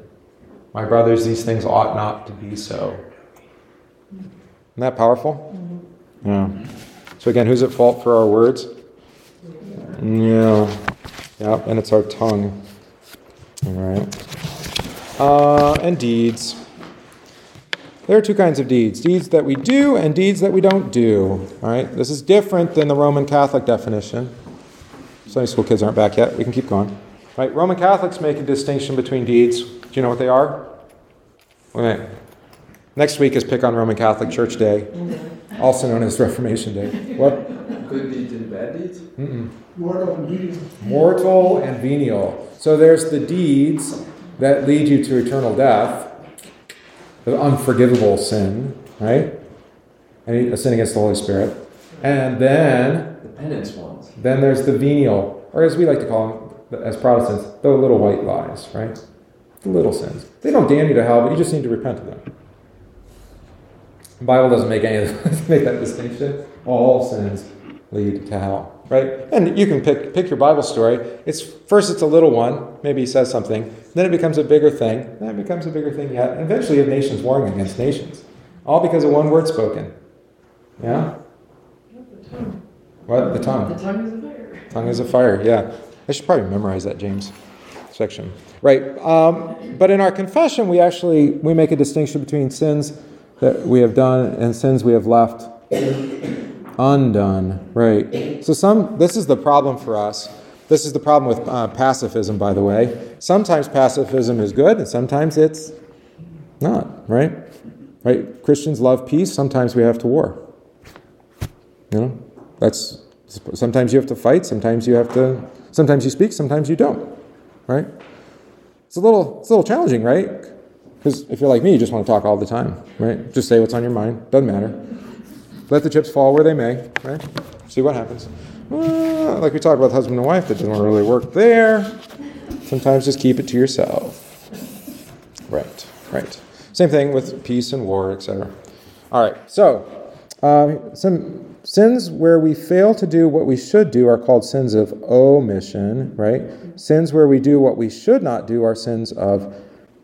My brothers, these things ought not to be so. Isn't that powerful? Yeah. So again, who's at fault for our words? Yeah. Yeah, and it's our tongue. All right. And deeds. There are two kinds of deeds. Deeds that we do and deeds that we don't do. All right. This is different than the Roman Catholic definition. Sunday school kids aren't back yet. We can keep going. All right. Roman Catholics make a distinction between deeds. Do you know what they are? Wait a minute. Next week is Pick on Roman Catholic Church Day, also known as Reformation Day. What? Good deeds and bad deeds? Mm-mm. Mortal and venial. Mortal and venial. So there's the deeds that lead you to eternal death, the unforgivable sin, right? And a sin against the Holy Spirit. And then the penance ones. Then there's the venial, or as we like to call them as Protestants, the little white lies, right? The little sins. They don't damn you to hell, but you just need to repent of them. The Bible doesn't make any of those, make that distinction. All sins lead to hell, right? And you can pick your Bible story. It's a little one. Maybe he says something. Then it becomes a bigger thing. Then it becomes a bigger thing yet. And eventually you have nations warring against nations, all because of one word spoken. Yeah. The tongue. What? The tongue. The tongue is a fire. Tongue is a fire. Yeah. I should probably memorize that James section, right? But in our confession, we make a distinction between sins that we have done and sins we have left undone, right? So this is the problem for us. This is the problem with pacifism, by the way. Sometimes pacifism is good, and sometimes it's not, right? Right? Christians love peace. Sometimes we have to war. You know, sometimes you have to fight. Sometimes you speak. Sometimes you don't, right? It's a little challenging, right? Because if you're like me, you just want to talk all the time, right? Just say what's on your mind. Doesn't matter. Let the chips fall where they may, right? See what happens. Like we talked about husband and wife, that doesn't really work there. Sometimes just keep it to yourself. Right. right? Same thing with peace and war, etc. All right, so some sins where we fail to do what we should do are called sins of omission, right? Sins where we do what we should not do are sins of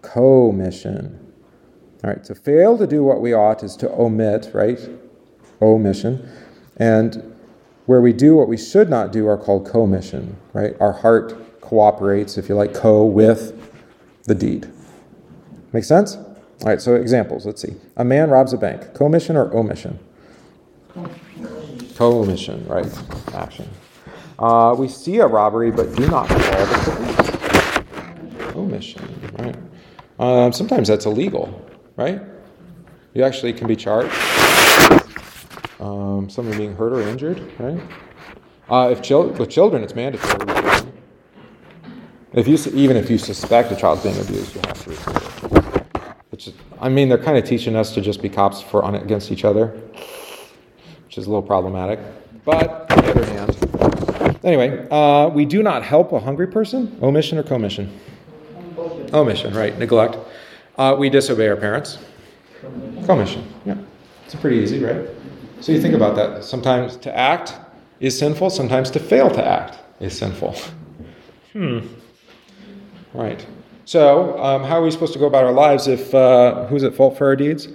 commission. All right, to fail to do what we ought is to omit, right? Omission. And where we do what we should not do are called commission, right? Our heart cooperates, if you like, with the deed. Make sense? All right, so examples, let's see. A man robs a bank. Commission or omission? Commission, right? Action. We see a robbery but do not call the police. Omission, right? Sometimes that's illegal, right? You actually can be charged. Someone being hurt or injured, right? With children, it's mandatory. Even if you suspect a child's being abused, you have to report it. They're kind of teaching us to just be cops against each other, which is a little problematic. But on the other hand, anyway, we do not help a hungry person. Omission or commission? Omission, right? Neglect. We disobey our parents. Commission. Yeah, it's pretty easy, right? So you think about that. Sometimes to act is sinful. Sometimes to fail to act is sinful. Right. So, how are we supposed to go about our lives if, who's at fault for our deeds?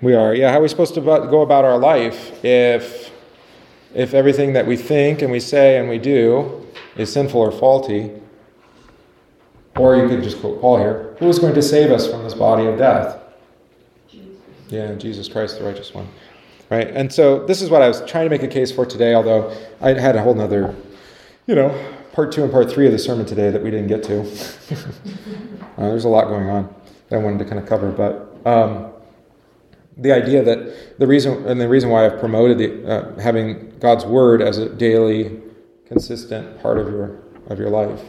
We are. Yeah, how are we supposed to go about our life if everything that we think and we say and we do is sinful or faulty? Or you could just quote Paul here. Who is going to save us from this body of death? Jesus. Yeah, Jesus Christ, the righteous one. Right? And so, this is what I was trying to make a case for today, although I had a whole nother, part 2 and part 3 of the sermon today that we didn't get to. There's a lot going on that I wanted to kind of cover, but the idea that the reason why I've promoted having God's Word as a daily, consistent part of your life,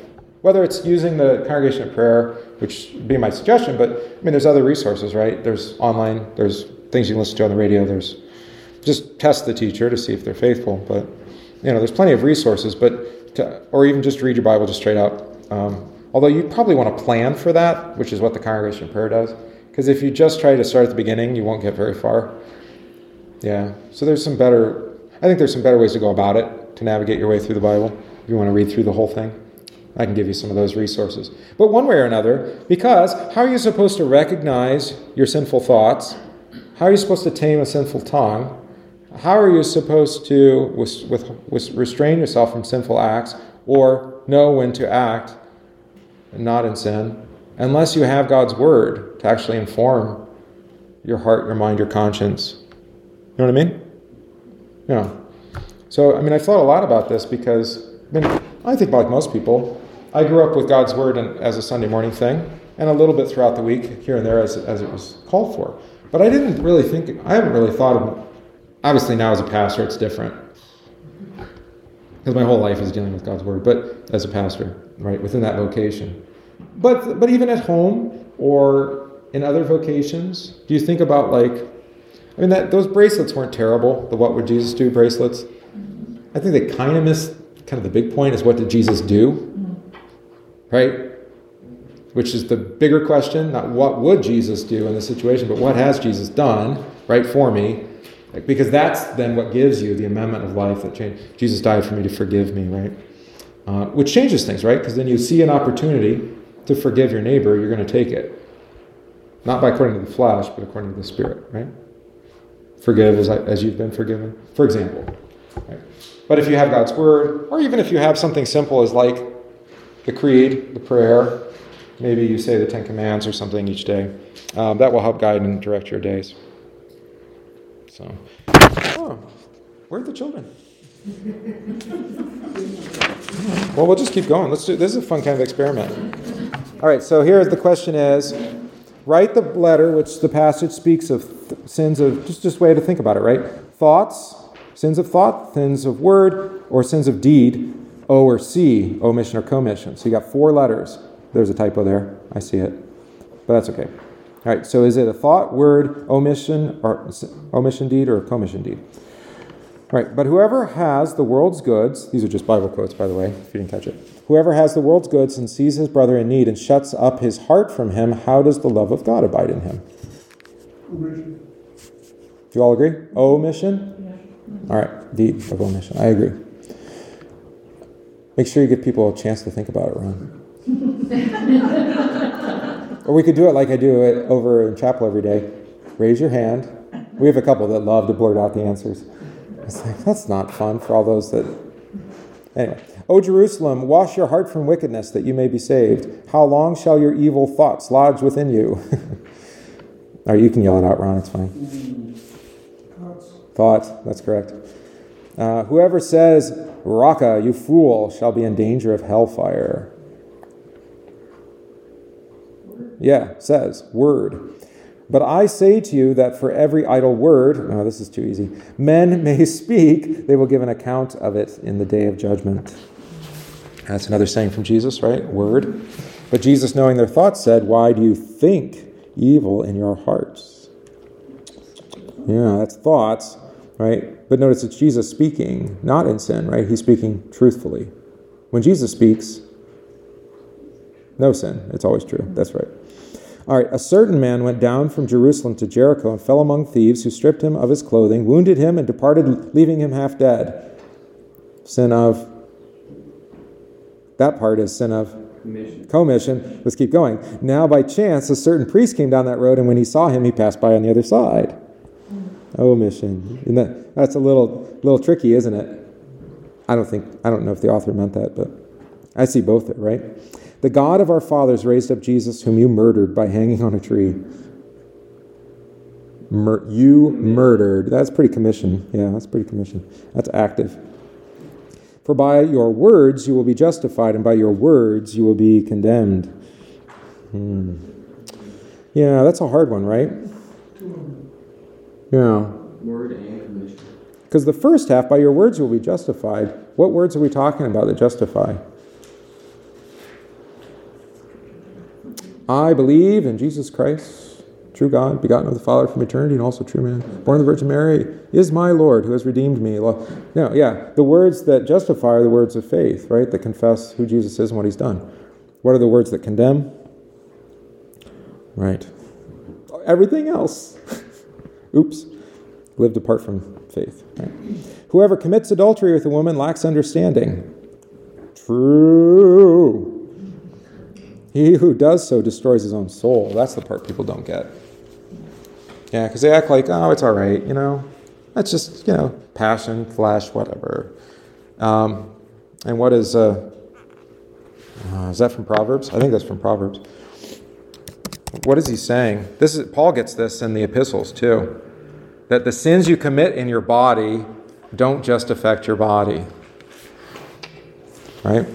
whether it's using the Congregation of Prayer, which would be my suggestion, but there's other resources, right? There's online, there's things you can listen to on the radio, there's just test the teacher to see if they're faithful, but there's plenty of resources, or even just read your Bible just straight out. Although you probably want to plan for that, which is what the Congregation of Prayer does. Because if you just try to start at the beginning, you won't get very far. Yeah. So there's some better ways to go about it, to navigate your way through the Bible. If you want to read through the whole thing, I can give you some of those resources. But one way or another, because how are you supposed to recognize your sinful thoughts? How are you supposed to tame a sinful tongue? How are you supposed to restrain yourself from sinful acts, or know when to act and not in sin, unless you have God's Word to actually inform your heart, your mind, your conscience? You know what I mean? Yeah. So, I thought a lot about this because, I think like most people, I grew up with God's Word as a Sunday morning thing, and a little bit throughout the week, here and there, as it was called for. But I haven't really thought of it. Obviously, now as a pastor, it's different, because my whole life is dealing with God's Word, but as a pastor, right, within that vocation. But even at home or in other vocations, do you think about, those bracelets weren't terrible, the What Would Jesus Do bracelets. I think they kind of missed the big point, is what did Jesus do, right? Which is the bigger question, not what would Jesus do in this situation, but what has Jesus done, right, for me? Because that's then what gives you the amendment of life that changes. Jesus died for me to forgive me, right? Which changes things, right? Because then you see an opportunity to forgive your neighbor, you're going to take it. Not by according to the flesh, but according to the Spirit, right? Forgive as you've been forgiven, for example. Right? But if you have God's Word, or even if you have something simple as the creed, the prayer, maybe you say the 10 Commands or something each day, that will help guide and direct your days. So, where are the children? Well, we'll just keep going. This is a fun kind of experiment. All right, so here's the question is, write the letter which the passage speaks of sins of, just way to think about it, right? Thoughts, sins of thought, sins of word, or sins of deed, O or C, omission or commission. So you got 4 letters. There's a typo there. I see it. But that's okay. All right, so is it a thought, word, omission deed, or a commission deed? All right, but whoever has the world's goods, these are just Bible quotes, by the way, if you didn't catch it, Whoever has the world's goods and sees his brother in need and shuts up his heart from him, how does the love of God abide in him? Omission. Do you all agree? Omission? Yeah. All right, deed of omission. I agree. Make sure you give people a chance to think about it, Ron. Or we could do it like I do it over in chapel every day. Raise your hand. We have a couple that love to blurt out the answers. It's like, that's not fun for all those that... Anyway. O Jerusalem, wash your heart from wickedness that you may be saved. How long shall your evil thoughts lodge within you? All right, you can yell it out, Ron. It's fine. Thoughts. That's correct. Whoever says, Raka, you fool, shall be in danger of hellfire. Yeah, says, word. But I say to you that for every idle word, no, this is too easy, men may speak, they will give an account of it in the day of judgment. That's another saying from Jesus, right? Word. But Jesus, knowing their thoughts, said, why do you think evil in your hearts? Yeah, that's thoughts, right? But notice it's Jesus speaking, not in sin, right? He's speaking truthfully. When Jesus speaks, no sin. It's always true. That's right. All right, a certain man went down from Jerusalem to Jericho and fell among thieves who stripped him of his clothing, wounded him, and departed, leaving him half dead. Sin of... That part is sin of... Commission. Let's keep going. Now, by chance, a certain priest came down that road, and when he saw him, he passed by on the other side. Omission. And that's a little tricky, isn't it? I don't know if the author meant that, but I see both there, right? The God of our fathers raised up Jesus, whom you murdered by hanging on a tree. You murdered. That's pretty commission. Yeah, that's pretty commission. That's active. For by your words you will be justified, and by your words you will be condemned. Yeah, that's a hard one, right? Yeah. Word and commission. Because the first half, by your words you will be justified. What words are we talking about that justify? I believe in Jesus Christ, true God, begotten of the Father from eternity, and also true man, born of the Virgin Mary, is my Lord, who has redeemed me. No, yeah, the words that justify are the words of faith, right? That confess who Jesus is and what he's done. What are the words that condemn? Right. Everything else. Oops. Lived apart from faith. Right? Whoever commits adultery with a woman lacks understanding. True. He who does so destroys his own soul. That's the part people don't get. Yeah, because they act like, oh, it's all right, you know. That's just, you know, passion, flesh, whatever. And what is that from Proverbs? I think that's from Proverbs. What is he saying? Paul gets this in the epistles too, that the sins you commit in your body don't just affect your body, right?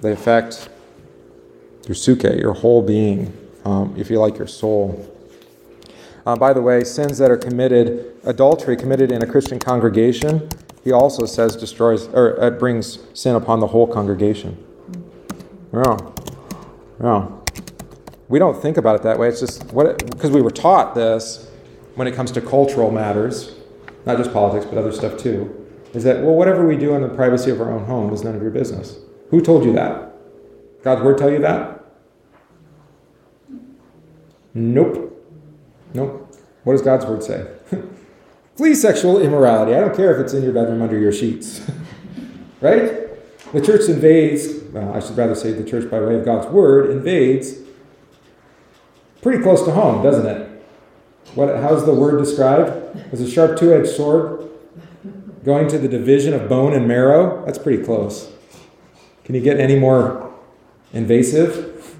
They affect your suke, your whole being, if you like, your soul. By the way, sins that are committed, adultery committed in a Christian congregation, he also says destroys, or brings sin upon the whole congregation. Yeah. We don't think about it that way. It's just, because we were taught this when it comes to cultural matters, not just politics, but other stuff too, is that, well, whatever we do in the privacy of our own home is none of your business. Who told you that? God's word tell you that? Nope. What does God's word say? Flee sexual immorality. I don't care if it's in your bedroom under your sheets. Right? The church the church by way of God's word invades pretty close to home, doesn't it? How's the word described? As a sharp two-edged sword going to the division of bone and marrow? That's pretty close. Can you get any more invasive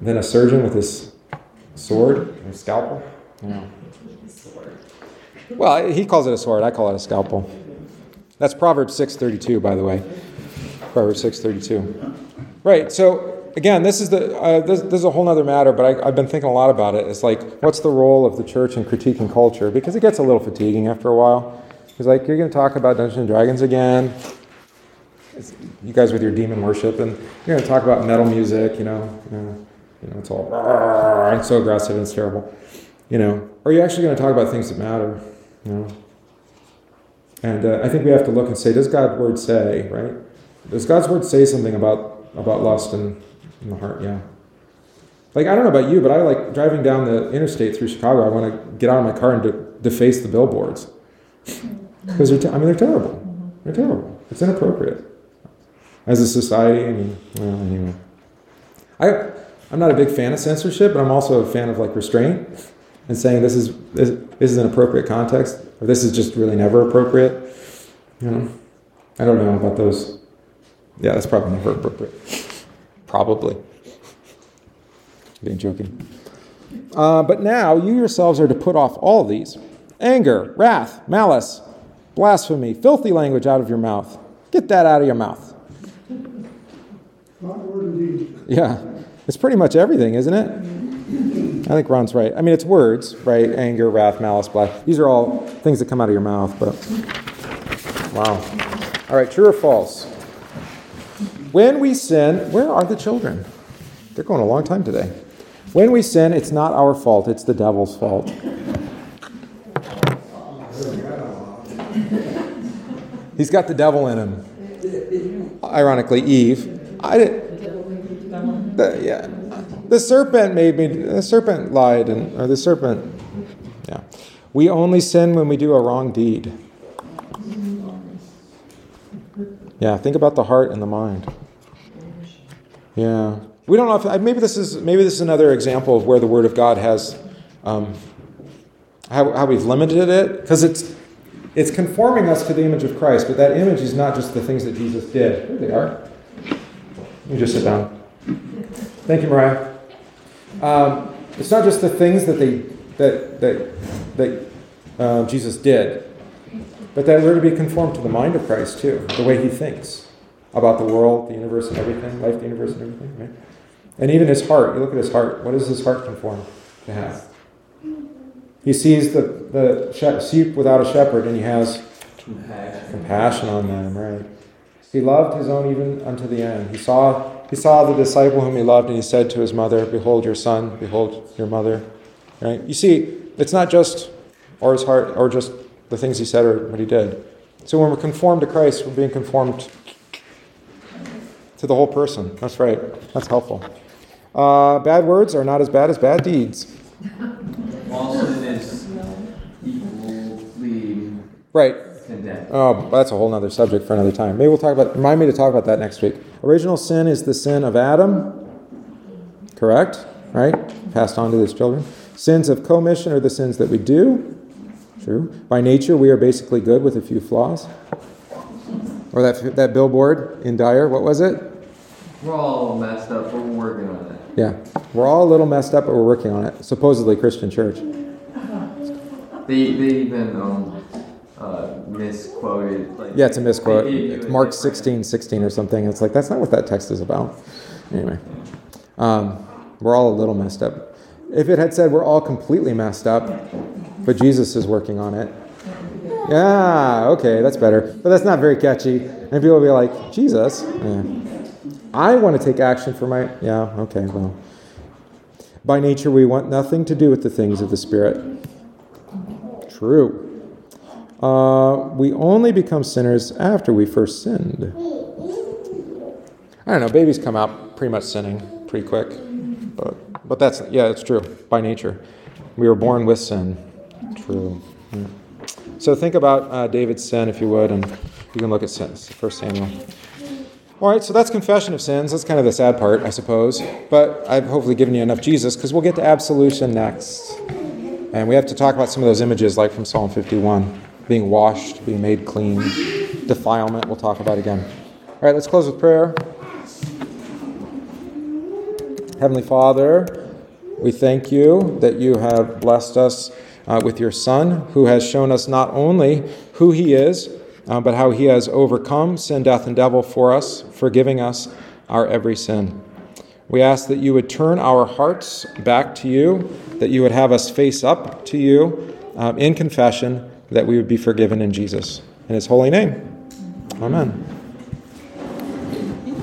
than a surgeon with his sword or scalpel? No. Well, he calls it a sword. I call it a scalpel. That's Proverbs 6:32, by the way. Proverbs 6:32. Right. So again, this is this is a whole other matter, but I've been thinking a lot about it. It's like, what's the role of the church in critiquing culture? Because it gets a little fatiguing after a while. It's like, you're going to talk about Dungeons and Dragons again. You guys with your demon worship, and you're going to talk about metal music, you know, it's all it's so aggressive and it's terrible, you know. Or are you actually going to talk about things that matter, you know? And I think we have to look and say, does God's word say, right? Does God's word say something about lust in the heart? Yeah. Like, I don't know about you, but I like driving down the interstate through Chicago. I want to get out of my car and deface the billboards. Because they're terrible. Mm-hmm. They're terrible. It's inappropriate. As a society, I mean, well, anyway. I'm not a big fan of censorship, but I'm also a fan of like restraint and saying this is an appropriate context, or this is just really never appropriate. You know, I don't know about those. Yeah, that's probably never appropriate. Probably. I'm being joking. But now you yourselves are to put off all these: anger, wrath, malice, blasphemy, filthy language out of your mouth. Get that out of your mouth. Not word indeed. Yeah. It's pretty much everything, isn't it? I think Ron's right. I mean, it's words, right? Anger, wrath, malice, blasphemy. These are all things that come out of your mouth, but... Wow. All right, true or false? When we sin... Where are the children? They're going a long time today. When we sin, it's not our fault. It's the devil's fault. He's got the devil in him. Ironically, Eve. The serpent lied, or the serpent. Yeah. We only sin when we do a wrong deed. Yeah, think about the heart and the mind. Yeah. We don't know if maybe this is another example of where the Word of God has how we've limited it, because it's conforming us to the image of Christ, but that image is not just the things that Jesus did. There they are. You just sit down. Thank you, Mariah. It's not just the things that Jesus did, but that we're to be conformed to the mind of Christ too, the way He thinks about the world, the universe, and everything, life, the universe, and everything, right? And even His heart. You look at His heart. What does His heart conform to have? He sees the sheep without a shepherd, and He has compassion on them, right? He loved His own even unto the end. He saw the disciple whom He loved, and He said to his mother, "Behold your son, behold your mother." Right? You see, it's not just, or His heart, or just the things He said or what He did. So when we're conformed to Christ, we're being conformed to the whole person. That's right. That's helpful. Bad words are not as bad as bad deeds. Right. Oh, that's a whole other subject for another time. Maybe we'll talk about. Remind me to talk about that next week. Original sin is the sin of Adam. Correct, right? Passed on to his children. Sins of commission are the sins that we do. True. By nature, we are basically good with a few flaws. Or that billboard in Dyer. What was it? We're all messed up, but we're working on it. Yeah, we're all a little messed up, but we're working on it. Supposedly Christian church. They even. Misquoted. Like, yeah, it's a misquote. It's Mark 16:16 or something. It's like, that's not what that text is about. Anyway, we're all a little messed up. If it had said we're all completely messed up, but Jesus is working on it. Yeah, okay, that's better. But that's not very catchy. And people will be like, Jesus? Yeah. I want to take action for my... Yeah, okay, well. By nature, we want nothing to do with the things of the Spirit. True. We only become sinners after we first sinned. I don't know, babies come out pretty much sinning pretty quick. But that's, yeah, it's true, by nature. We were born with sin. True. Yeah. So think about David's sin, if you would, and you can look at 1 Samuel. All right, so that's confession of sins. That's kind of the sad part, I suppose. But I've hopefully given you enough Jesus, because we'll get to absolution next. And we have to talk about some of those images, like from Psalm 51, being washed, being made clean, defilement, we'll talk about again. All right, let's close with prayer. Heavenly Father, we thank You that You have blessed us with Your Son, who has shown us not only who He is, but how He has overcome sin, death, and devil for us, forgiving us our every sin. We ask that You would turn our hearts back to You, that You would have us face up to You in confession, that we would be forgiven in Jesus. In His holy name, amen.